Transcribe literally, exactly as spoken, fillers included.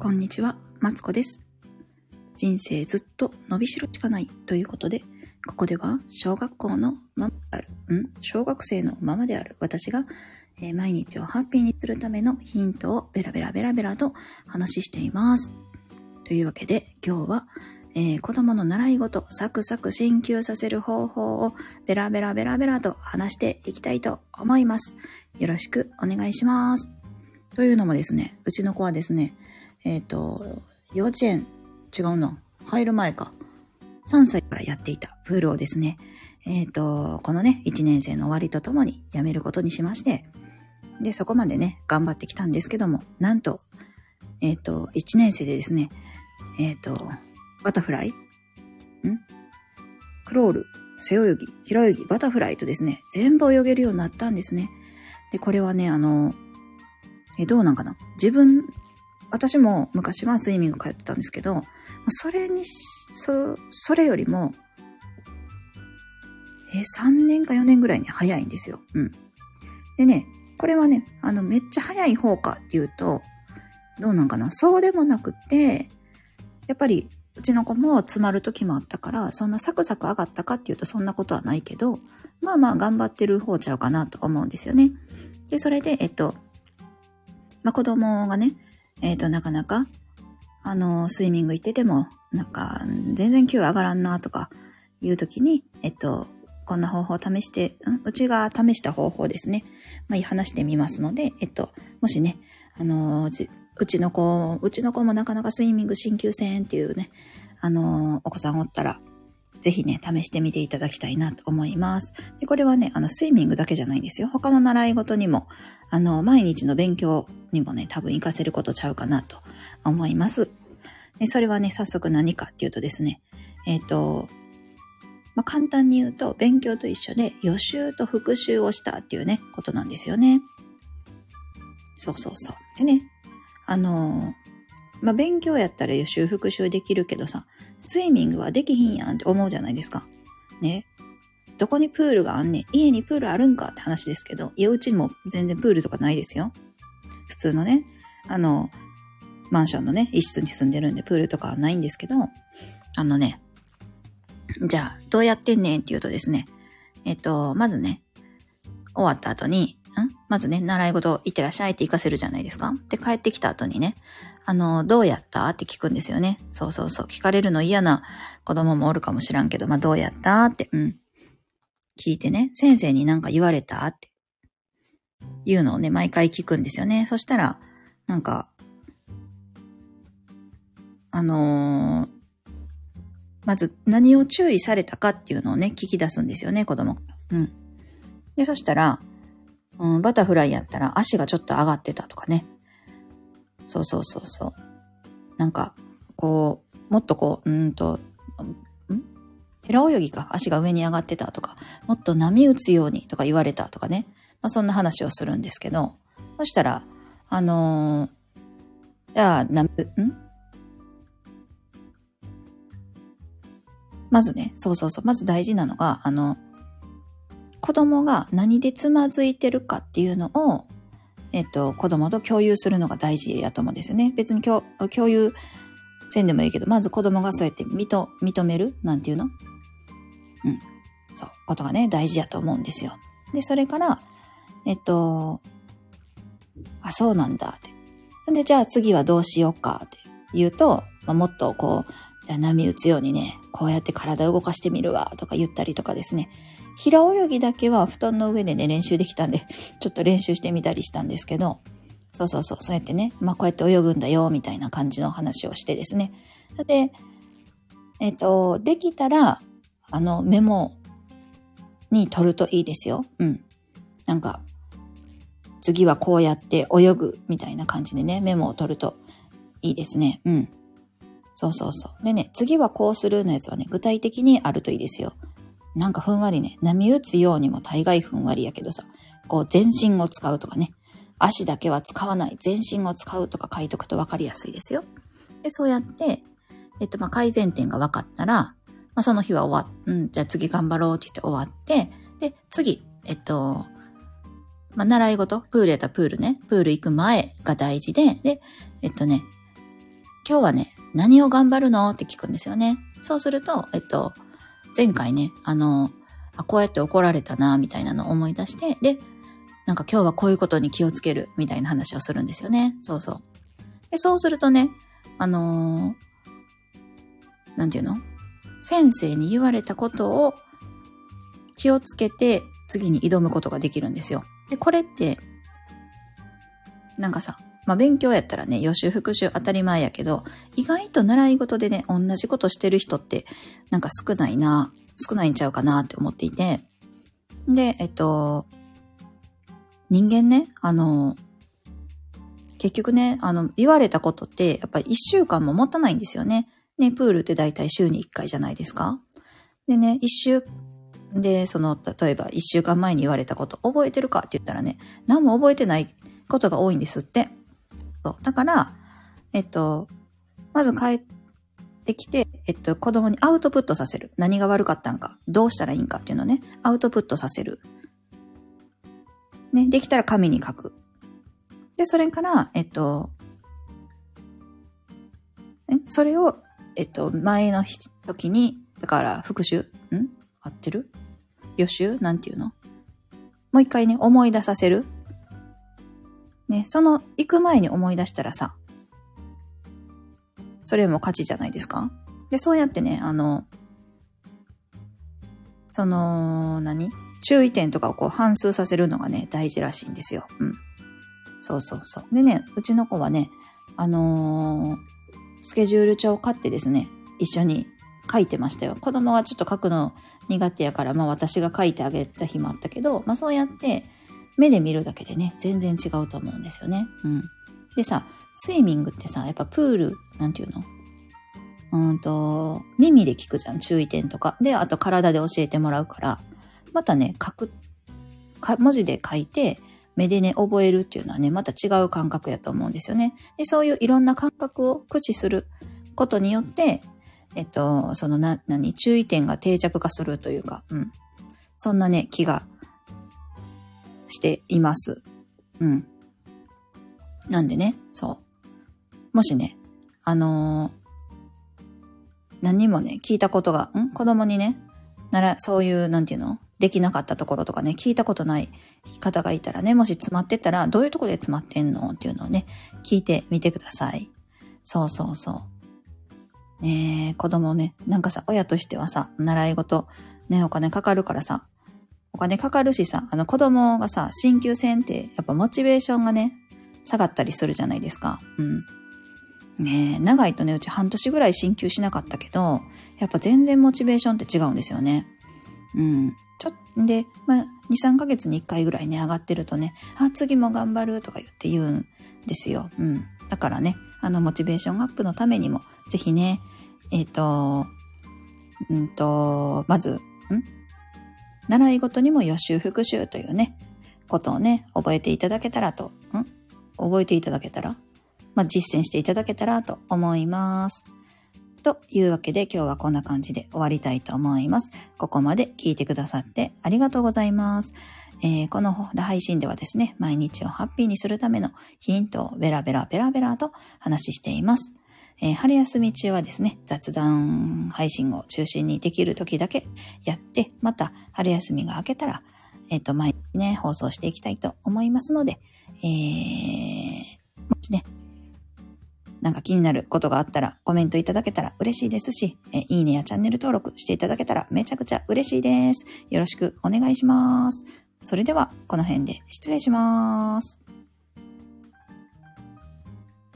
こんにちは、マツコです。人生ずっと伸びしろしかないということで、ここでは小学校のママである、ん小学生のママである私が、えー、毎日をハッピーにするためのヒントをベラベラベラベラと話しています。というわけで今日は、えー、子供の習い事サクサク進級させる方法をベラベラベラベラと話していきたいと思います。よろしくお願いします。というのもですね、うちの子はですね、えっと、幼稚園、違うな、入る前か、さんさいからやっていたプールをですね、えっと、このね、いちねんせいの終わりとともにやめることにしまして、で、そこまでね、頑張ってきたんですけども、なんと、えっと、いちねんせいでですね、えっと、バタフライ、んクロール、背泳ぎ、平泳ぎ、バタフライとですね、全部泳げるようになったんですね。で、これはね、あの、え、どうなんかな自分、私も昔はスイミング通ってたんですけど、それに、そ、それよりも、え、さんねんかよねんぐらいに早いんですよ。うん。でね、これはね、あの、めっちゃ早い方かっていうと、どうなんかなそうでもなくて、やっぱり、うちの子も詰まる時もあったから、そんなサクサク上がったかっていうとそんなことはないけど、まあまあ頑張ってる方ちゃうかなと思うんですよね。で、それで、えっと、まあ子供がね、えっと、なかなか、あの、スイミング行ってても、なんか、全然級上がらんなとか、いうときに、えっと、こんな方法を試して、うちが試した方法ですね。まあ、話してみますので、えっと、もしね、あの、うちの子、うちの子もなかなかスイミング進級せんっていうね、あの、お子さんおったら、ぜひね、試してみていただきたいなと思います。で、これはね、あの、スイミングだけじゃないんですよ。他の習い事にも、あの、毎日の勉強にもね、多分活かせることちゃうかなと思います。で、それはね、早速何かっていうとですね、えっと、まあ、簡単に言うと、勉強と一緒で予習と復習をしたっていうね、ことなんですよね。そうそうそう。でね、あの、まあ、勉強やったら予習復習できるけどさ、スイミングはできひんやんって思うじゃないですか。ね。どこにプールがあんねん。家にプールあるんかって話ですけど、いや、うちにも全然プールとかないですよ。普通のね、あの、マンションのね、一室に住んでるんでプールとかはないんですけど、あのね、じゃあ、どうやってんねんって言うとですね、えっと、まずね、終わった後に、んまずね、習い事行ってらっしゃいって行かせるじゃないですか。で、帰ってきた後にね、あの、どうやったって聞くんですよね。そうそうそう。聞かれるの嫌な子供もおるかもしらんけど、まあ、どうやったって、うん。聞いてね、先生になんか言われたって、いうのをね、毎回聞くんですよね。そしたら、なんか、あのー、まず何を注意されたかっていうのをね、聞き出すんですよね、子供が。うん。で、そしたら、うん、バタフライやったら足がちょっと上がってたとかね。そうそうそうそう。なんか、こう、もっとこう、うーんと、ん平泳ぎか。足が上に上がってたとか、もっと波打つようにとか言われたとかね。まあ、そんな話をするんですけど、そしたら、あのー、じゃあ、波、んまずね、そうそうそう。まず大事なのが、あの、子供が何でつまずいてるかっていうのを、えっと、子供と共有するのが大事やと思うんですよね。別に共有せんでもいいけど、まず子供がそうやって認、認めるなんていうのうん。そう。ことがね、大事やと思うんですよ。で、それから、えっと、あ、そうなんだって。で、じゃあ次はどうしようかって言うと、まあ、もっとこう、じゃあ波打つようにね、こうやって体を動かしてみるわとか言ったりとかですね。平泳ぎだけは布団の上でね、練習できたんで、ちょっと練習してみたりしたんですけど、そうそうそう、そうやってね、まあこうやって泳ぐんだよ、みたいな感じの話をしてですね。で、えっと、できたら、あの、メモに取るといいですよ。うん。なんか、次はこうやって泳ぐ、みたいな感じでね、メモを取るといいですね。うん。そうそうそう。でね、次はこうするのやつはね、具体的にあるといいですよ。なんかふんわりね、波打つようにも大概ふんわりやけどさ、こう全身を使うとかね、足だけは使わない、全身を使うとか書いとくと分かりやすいですよ。で、そうやって、えっと、まあ、改善点が分かったら、まあ、その日は終わっ、うん、じゃあ次頑張ろうって言って終わって、で、次、えっと、まあ、習い事、プールやったらプールね、プール行く前が大事で、で、えっとね、今日はね、何を頑張るのって聞くんですよね。そうすると、えっと、前回ね、あの、あ、こうやって怒られたな、みたいなのを思い出して、で、なんか今日はこういうことに気をつける、みたいな話をするんですよね。そうそう。で、そうするとね、あのー、なんていうの?先生に言われたことを気をつけて次に挑むことができるんですよ。で、これって、なんかさ、まあ、勉強やったらね、予習復習当たり前やけど、意外と習い事でね、同じことしてる人って、なんか少ないな、少ないんちゃうかなって思っていて。で、えっと、人間ね、あの、結局ね、あの、言われたことって、やっぱり一週間も持たないんですよね。ね、プールってだいたい週に一回じゃないですか。でね、一週、で、その、例えば一週間前に言われたこと、覚えてるかって言ったらね、何も覚えてないことが多いんですって。だから、えっと、まず帰ってきて、えっと、子供にアウトプットさせる。何が悪かったんか、どうしたらいいんかっていうのをね、アウトプットさせる。ね、できたら紙に書く。で、それから、えっと、ね、それを、えっと、前の時に、だから、復習、ん?合ってる?予習?なんていうの?もう一回ね、思い出させる。ね、その、行く前に思い出したらさ、それも価値じゃないですか。で、そうやってね、あの、その、何?注意点とかをこう、反芻させるのがね、大事らしいんですよ。うん。そうそうそう。でね、うちの子はね、あのー、スケジュール帳を買ってですね、一緒に書いてましたよ。子供はちょっと書くの苦手やから、まあ私が書いてあげた日もあったけど、まあそうやって、目で見るだけでね、全然違うと思うんですよね。うん。でさ、スイミングってさ、やっぱプール、なんていうの?うんと、耳で聞くじゃん、注意点とか。で、あと体で教えてもらうから、またね、書く、か文字で書いて、目でね、覚えるっていうのはね、また違う感覚やと思うんですよね。で、そういういろんな感覚を駆使することによって、えっと、そのな、何、注意点が定着化するというか、うん。そんなね、気が、しています。うん。なんでね、そう。もしね、あのー、何もね、聞いたことが、ん?子供にね、なら、そういう、なんていうの?できなかったところとかね、聞いたことない方がいたらね、もし詰まってたら、どういうところで詰まってんの?っていうのをね、聞いてみてください。そうそうそう。ねえ、子供ね、なんかさ、親としてはさ、習い事、ね、お金かかるからさ、お金かかるしさ、あの子供がさ、進級戦ってやっぱモチベーションがね、下がったりするじゃないですか。うん。ねえ、長いとね、うち半年ぐらい進級しなかったけど、やっぱ全然モチベーションって違うんですよね。うん。ちょっと、で、まあ、に、さんかげつにいっかいぐらいね、上がってるとね、あ、次も頑張るとか言って言うんですよ。うん。だからね、あの、モチベーションアップのためにも、ぜひね、えっと、うんと、まず、ん?習い事にも予習復習というね、ことをね、覚えていただけたらと、ん?覚えていただけたら?まあ、実践していただけたらと思います。というわけで今日はこんな感じで終わりたいと思います。ここまで聞いてくださってありがとうございます。えー、この配信ではですね、毎日をハッピーにするためのヒントをベラベラベラベラと話しています。えー、春休み中はですね、雑談配信を中心にできる時だけやって、また春休みが明けたら、えっと、毎日ね、放送していきたいと思いますので、えー、もしね、なんか気になることがあったらコメントいただけたら嬉しいですし、えー、いいねやチャンネル登録していただけたらめちゃくちゃ嬉しいです。よろしくお願いします。それでは、この辺で失礼します。